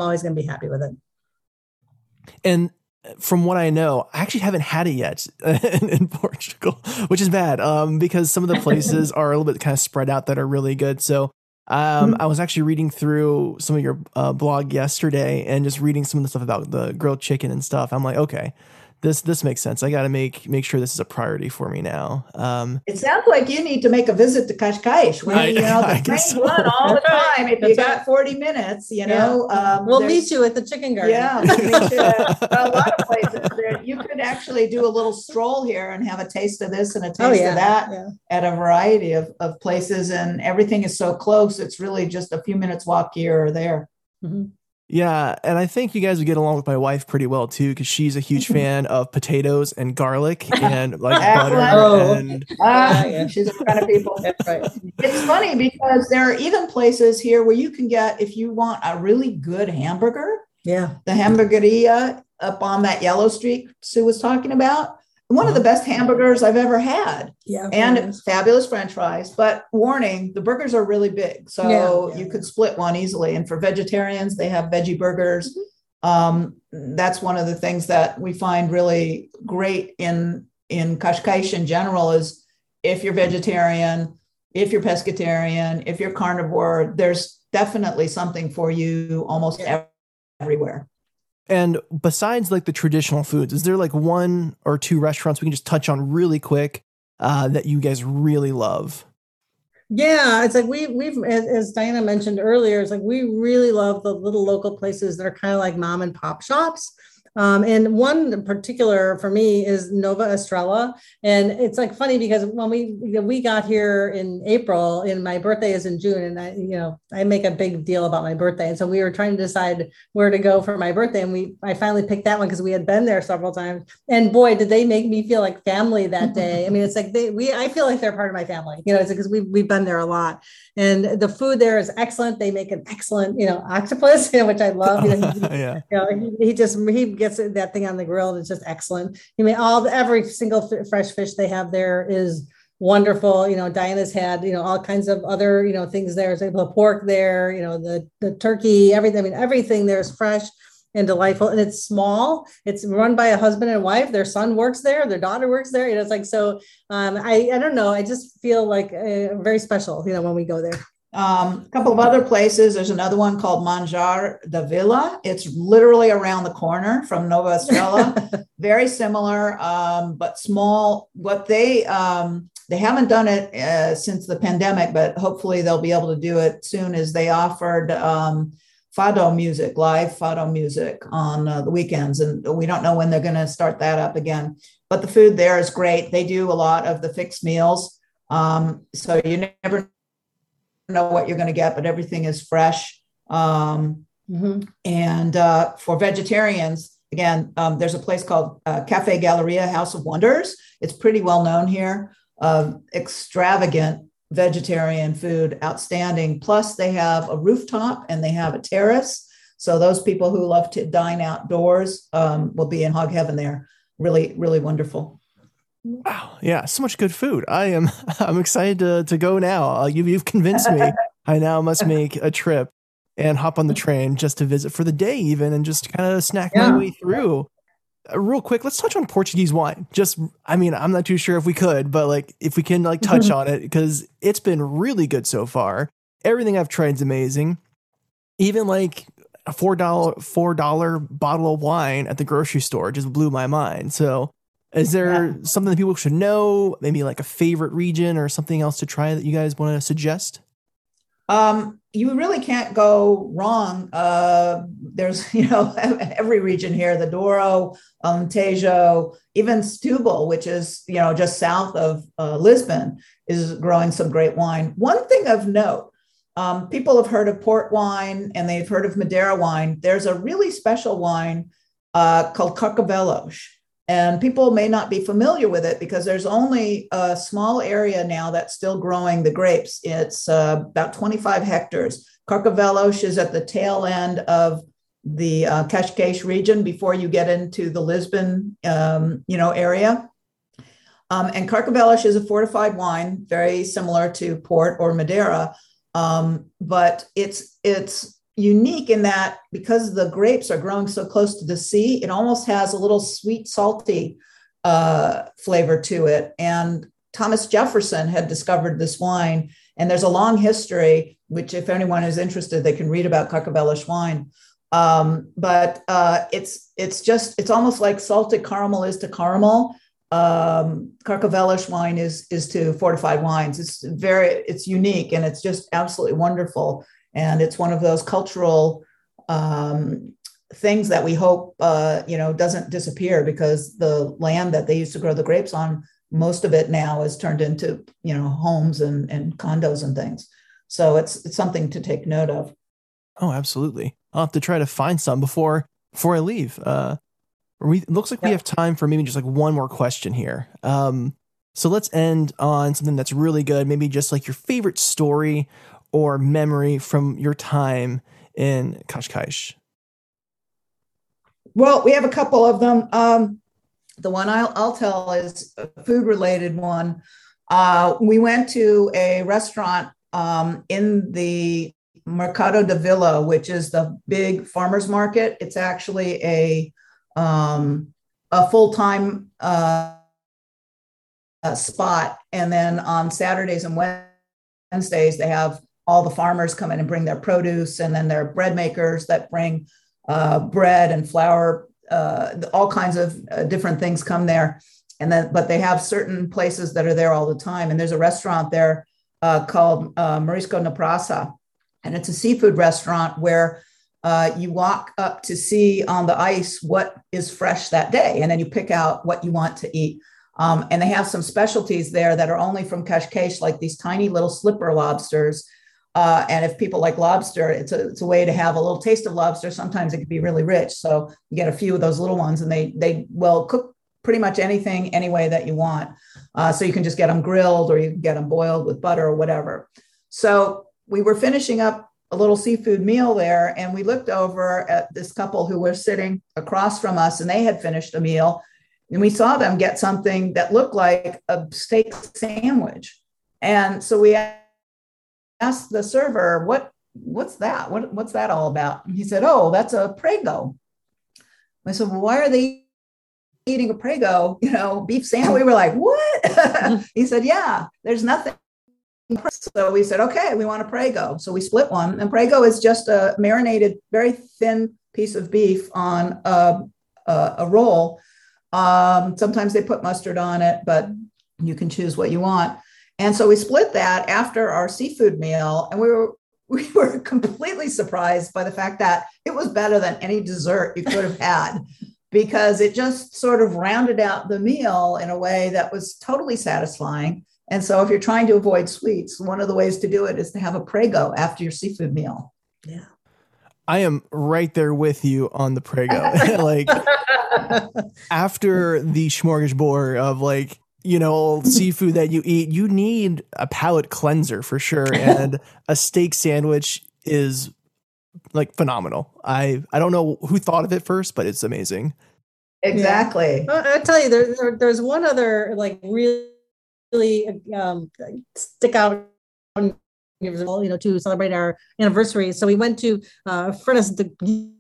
always going to be happy with it. And from what I know, I actually haven't had it yet in Portugal, which is bad because some of the places are a little bit kind of spread out that are really good. So I was actually reading through some of your blog yesterday and just reading some of the stuff about the grilled chicken and stuff. I'm like, okay, this makes sense. I got to make sure this is a priority for me now. It sounds like you need to make a visit to Cascais. The trains run all the time. If you got 40 minutes, we'll meet you at the chicken garden. Yeah, we'll meet you at a lot of places. You could actually do a little stroll here and have a taste of this and a taste of that at a variety of places. And everything is so close. It's really just a few minutes walk here or there. Mm-hmm. Yeah, and I think you guys would get along with my wife pretty well too, because she's a huge fan of potatoes and garlic and like butter. She's a fan of people. That's right. It's funny because there are even places here where you can get, if you want a really good hamburger. Yeah, the hamburgeria up on that yellow street Sue was talking about. One of the best hamburgers I've ever had. Yeah, and fabulous French fries. But warning, the burgers are really big. So you could split one easily. And for vegetarians, they have veggie burgers. Mm-hmm. That's one of the things that we find really great in Cascais in general is if you're vegetarian, if you're pescatarian, if you're carnivore, there's definitely something for you almost everywhere. And besides like the traditional foods, is there like one or two restaurants we can just touch on really quick that you guys really love? Yeah, it's like we've as Diana mentioned earlier, it's like we really love the little local places that are kind of like mom and pop shops. And one particular for me is Nova Estrela. And it's like funny because when we got here in April, and my birthday is in June, and I make a big deal about my birthday. And so we were trying to decide where to go for my birthday. And I finally picked that one because we had been there several times. And boy, did they make me feel like family that day. I mean, it's like I feel like they're part of my family, it's because we've been there a lot. And the food there is excellent. They make an excellent, octopus, which I love. Yeah. He gets that thing on the grill and it's just excellent. Every single fresh fish they have there is wonderful. Diana's had, all kinds of other, things there. So the pork there, the turkey, everything. I mean, everything there is fresh and delightful. And it's small. It's run by a husband and wife. Their son works there. Their daughter works there. It's like, so I don't know. I just feel like very special, when we go there. A couple of other places. There's another one called Manjar da Vila. It's literally around the corner from Nova Estrela. Very similar, but small. What they haven't done it since the pandemic, but hopefully they'll be able to do it soon. Is they offered Fado music, live Fado music on the weekends. And we don't know when they're going to start that up again, but the food there is great. They do a lot of the fixed meals. So you never know what you're going to get, but everything is fresh. And for vegetarians, again, there's a place called Cafe Galleria, House of Wonders. It's pretty well known here. Extravagant vegetarian food, outstanding. Plus they have a rooftop and they have a terrace. So those people who love to dine outdoors will be in hog heaven there. Really, really wonderful. Wow. Yeah. So much good food. I'm excited to go now. You've convinced me. I now must make a trip and hop on the train just to visit for the day even, and just kind of snack my way through. Real quick, let's touch on Portuguese wine. I'm not too sure if we could, but if we can touch on it, because it's been really good so far. Everything I've tried is amazing. Even a $4 bottle of wine at the grocery store just blew my mind. So is there something that people should know? Maybe a favorite region or something else to try that you guys want to suggest? You really can't go wrong. There's, every region here, the Douro, Tejo, even Setúbal, which is, just south of Lisbon, is growing some great wine. One thing of note, people have heard of port wine and they've heard of Madeira wine. There's a really special wine called Carcavelos, and people may not be familiar with it because there's only a small area now that's still growing the grapes. It's about 25 hectares. Carcavelos is at the tail end of the Cascais region before you get into the Lisbon, area. And Carcavelos is a fortified wine, very similar to port or Madeira, but it's unique in that because the grapes are growing so close to the sea, it almost has a little sweet, salty flavor to it. And Thomas Jefferson had discovered this wine. And there's a long history, which if anyone is interested, they can read about Carcavelos wine. But it's almost like salted caramel is to caramel. Carcavelos wine is to fortified wines. It's unique and it's just absolutely wonderful. And it's one of those cultural things that we hope, doesn't disappear, because the land that they used to grow the grapes on, most of it now is turned into, homes and condos and things. So it's something to take note of. Oh, absolutely. I'll have to try to find some before I leave. We have time for maybe just one more question here. So let's end on something that's really good. Maybe just your favorite story or memory from your time in Cascais? Well, we have a couple of them. The one I'll tell is a food-related one. We went to a restaurant in the Mercado de Vila, which is the big farmer's market. It's actually a full-time spot. And then on Saturdays and Wednesdays, they have all the farmers come in and bring their produce, and then there are bread makers that bring bread and flour, all kinds of different things come there. And then, but they have certain places that are there all the time. And there's a restaurant there called Marisco na Praça, and it's a seafood restaurant where You walk up to see on the ice what is fresh that day, and then you pick out what you want to eat. And they have some specialties there that are only from Cascais, like these tiny little slipper lobsters. And if people like lobster, it's a way to have a little taste of lobster. Sometimes it can be really rich. So you get a few of those little ones, and they will cook pretty much anything, any way that you want. So you can just get them grilled, or you can get them boiled with butter or whatever. So we were finishing up a little seafood meal there, and we looked over at this couple who were sitting across from us, and they had finished a meal, and we saw them get something that looked like a steak sandwich. And so we asked the server, what's that? What's that all about? And he said, oh, that's a prego. I said, well, why are they eating a prego, beef sandwich? We were like, what? He said, yeah, there's nothing. So we said, okay, we want a prego. So we split one, and prego is just a marinated, very thin piece of beef on a roll. Sometimes they put mustard on it, but you can choose what you want. And so we split that after our seafood meal, and we were completely surprised by the fact that it was better than any dessert you could have had, because it just sort of rounded out the meal in a way that was totally satisfying. And so if you're trying to avoid sweets, one of the ways to do it is to have a prego after your seafood meal. Yeah. I am right there with you on the prego. Like after the smorgasbord of seafood that you eat, you need a palate cleanser for sure. And a steak sandwich is phenomenal. I don't know who thought of it first, but it's amazing. Exactly. Yeah. I tell you, there's one other really stick out to celebrate our anniversary. So we went to Freitas de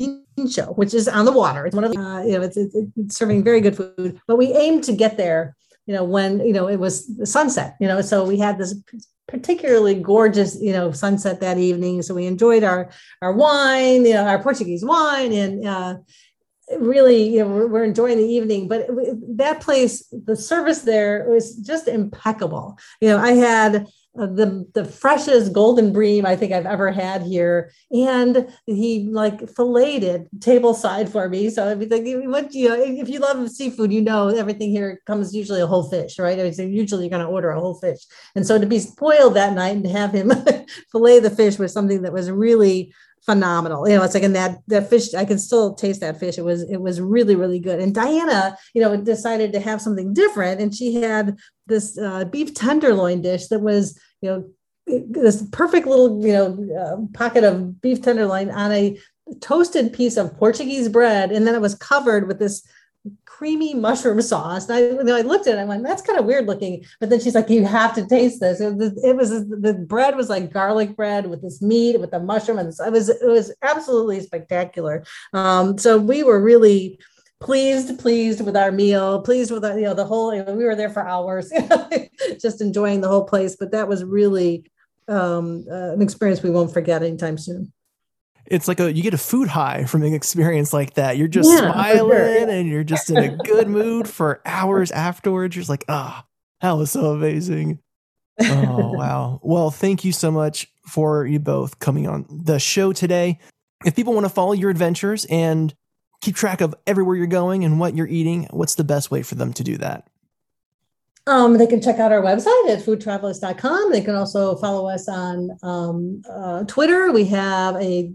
Guincho, which is on the water. It's one of the, it's serving very good food, but we aimed to get there, when, it was the sunset, so we had this particularly gorgeous, sunset that evening. So we enjoyed our wine, our Portuguese wine, and really, we're enjoying the evening, but that place, the service there was just impeccable. I had the freshest golden bream I think I've ever had here, and he filleted it tableside for me. So everything, if you love seafood, everything here comes usually a whole fish, right? So usually you're going to order a whole fish, and so to be spoiled that night and have him fillet the fish was something that was really phenomenal. It's like in that fish, I can still taste that fish. It was really, really good. And Diana, decided to have something different. And she had this beef tenderloin dish that was, this perfect little, pocket of beef tenderloin on a toasted piece of Portuguese bread. And then it was covered with this creamy mushroom sauce. And I looked at it and I went, that's kind of weird looking. But then she's like, you have to taste this. The bread was like garlic bread with this meat, with the mushroom. And it was absolutely spectacular. So we were really pleased with our meal, pleased with our, the whole, we were there for hours, just enjoying the whole place. But that was really an experience we won't forget anytime soon. It's like you get a food high from an experience like that. You're just smiling, sure. And you're just in a good mood for hours afterwards. You're just like, that was so amazing. Oh, wow. Well, thank you so much for you both coming on the show today. If people want to follow your adventures and keep track of everywhere you're going and what you're eating, what's the best way for them to do that? They can check out our website at foodtravelist.com. They can also follow us on Twitter. We have a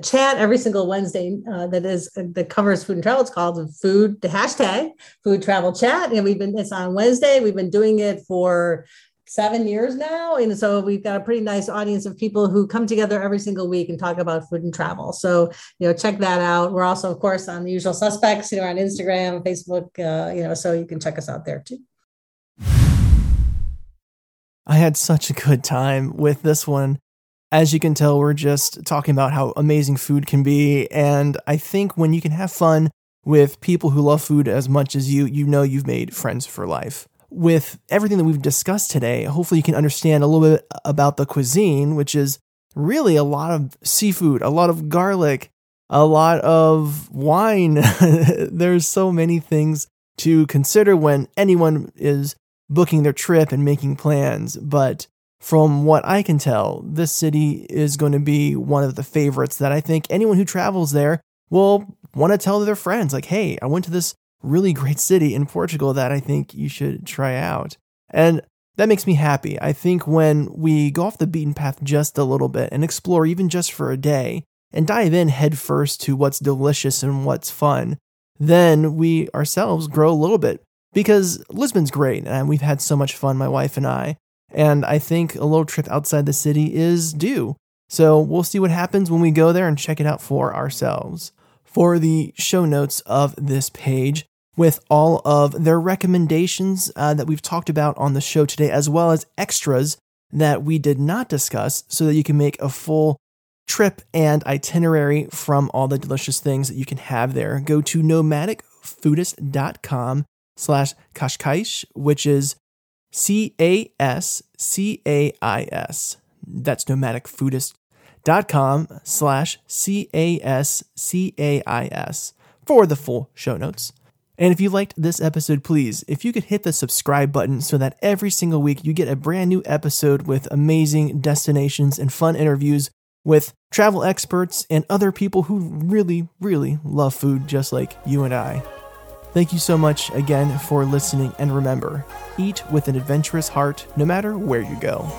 chat every single Wednesday that covers food and travel. It's called the hashtag Food Travel Chat. And it's on Wednesday. We've been doing it for 7 years now. And so we've got a pretty nice audience of people who come together every single week and talk about food and travel. So, check that out. We're also, of course, on the usual suspects, on Instagram, Facebook, so you can check us out there too. I had such a good time with this one. As you can tell, we're just talking about how amazing food can be. And I think when you can have fun with people who love food as much as you, you've made friends for life. With everything that we've discussed today, hopefully you can understand a little bit about the cuisine, which is really a lot of seafood, a lot of garlic, a lot of wine. There's so many things to consider when anyone is booking their trip and making plans. But From what I can tell, this city is going to be one of the favorites that I think anyone who travels there will want to tell their friends, like, hey, I went to this really great city in Portugal that I think you should try out. And that makes me happy. I think when we go off the beaten path just a little bit and explore even just for a day and dive in headfirst to what's delicious and what's fun, then we ourselves grow a little bit, because Lisbon's great and we've had so much fun, my wife and I think a little trip outside the city is due. So we'll see what happens when we go there and check it out for ourselves. For the show notes of this page, with all of their recommendations that we've talked about on the show today, as well as extras that we did not discuss, so that you can make a full trip and itinerary from all the delicious things that you can have there. Go to nomadicfoodist.com/Cascais, which is CASCAIS. That's nomadicfoodist.com/CASCAIS for the full show notes. And if you liked this episode, please, if you could hit the subscribe button so that every single week you get a brand new episode with amazing destinations and fun interviews with travel experts and other people who really, really love food just like you and I. Thank you so much again for listening, and remember, eat with an adventurous heart no matter where you go.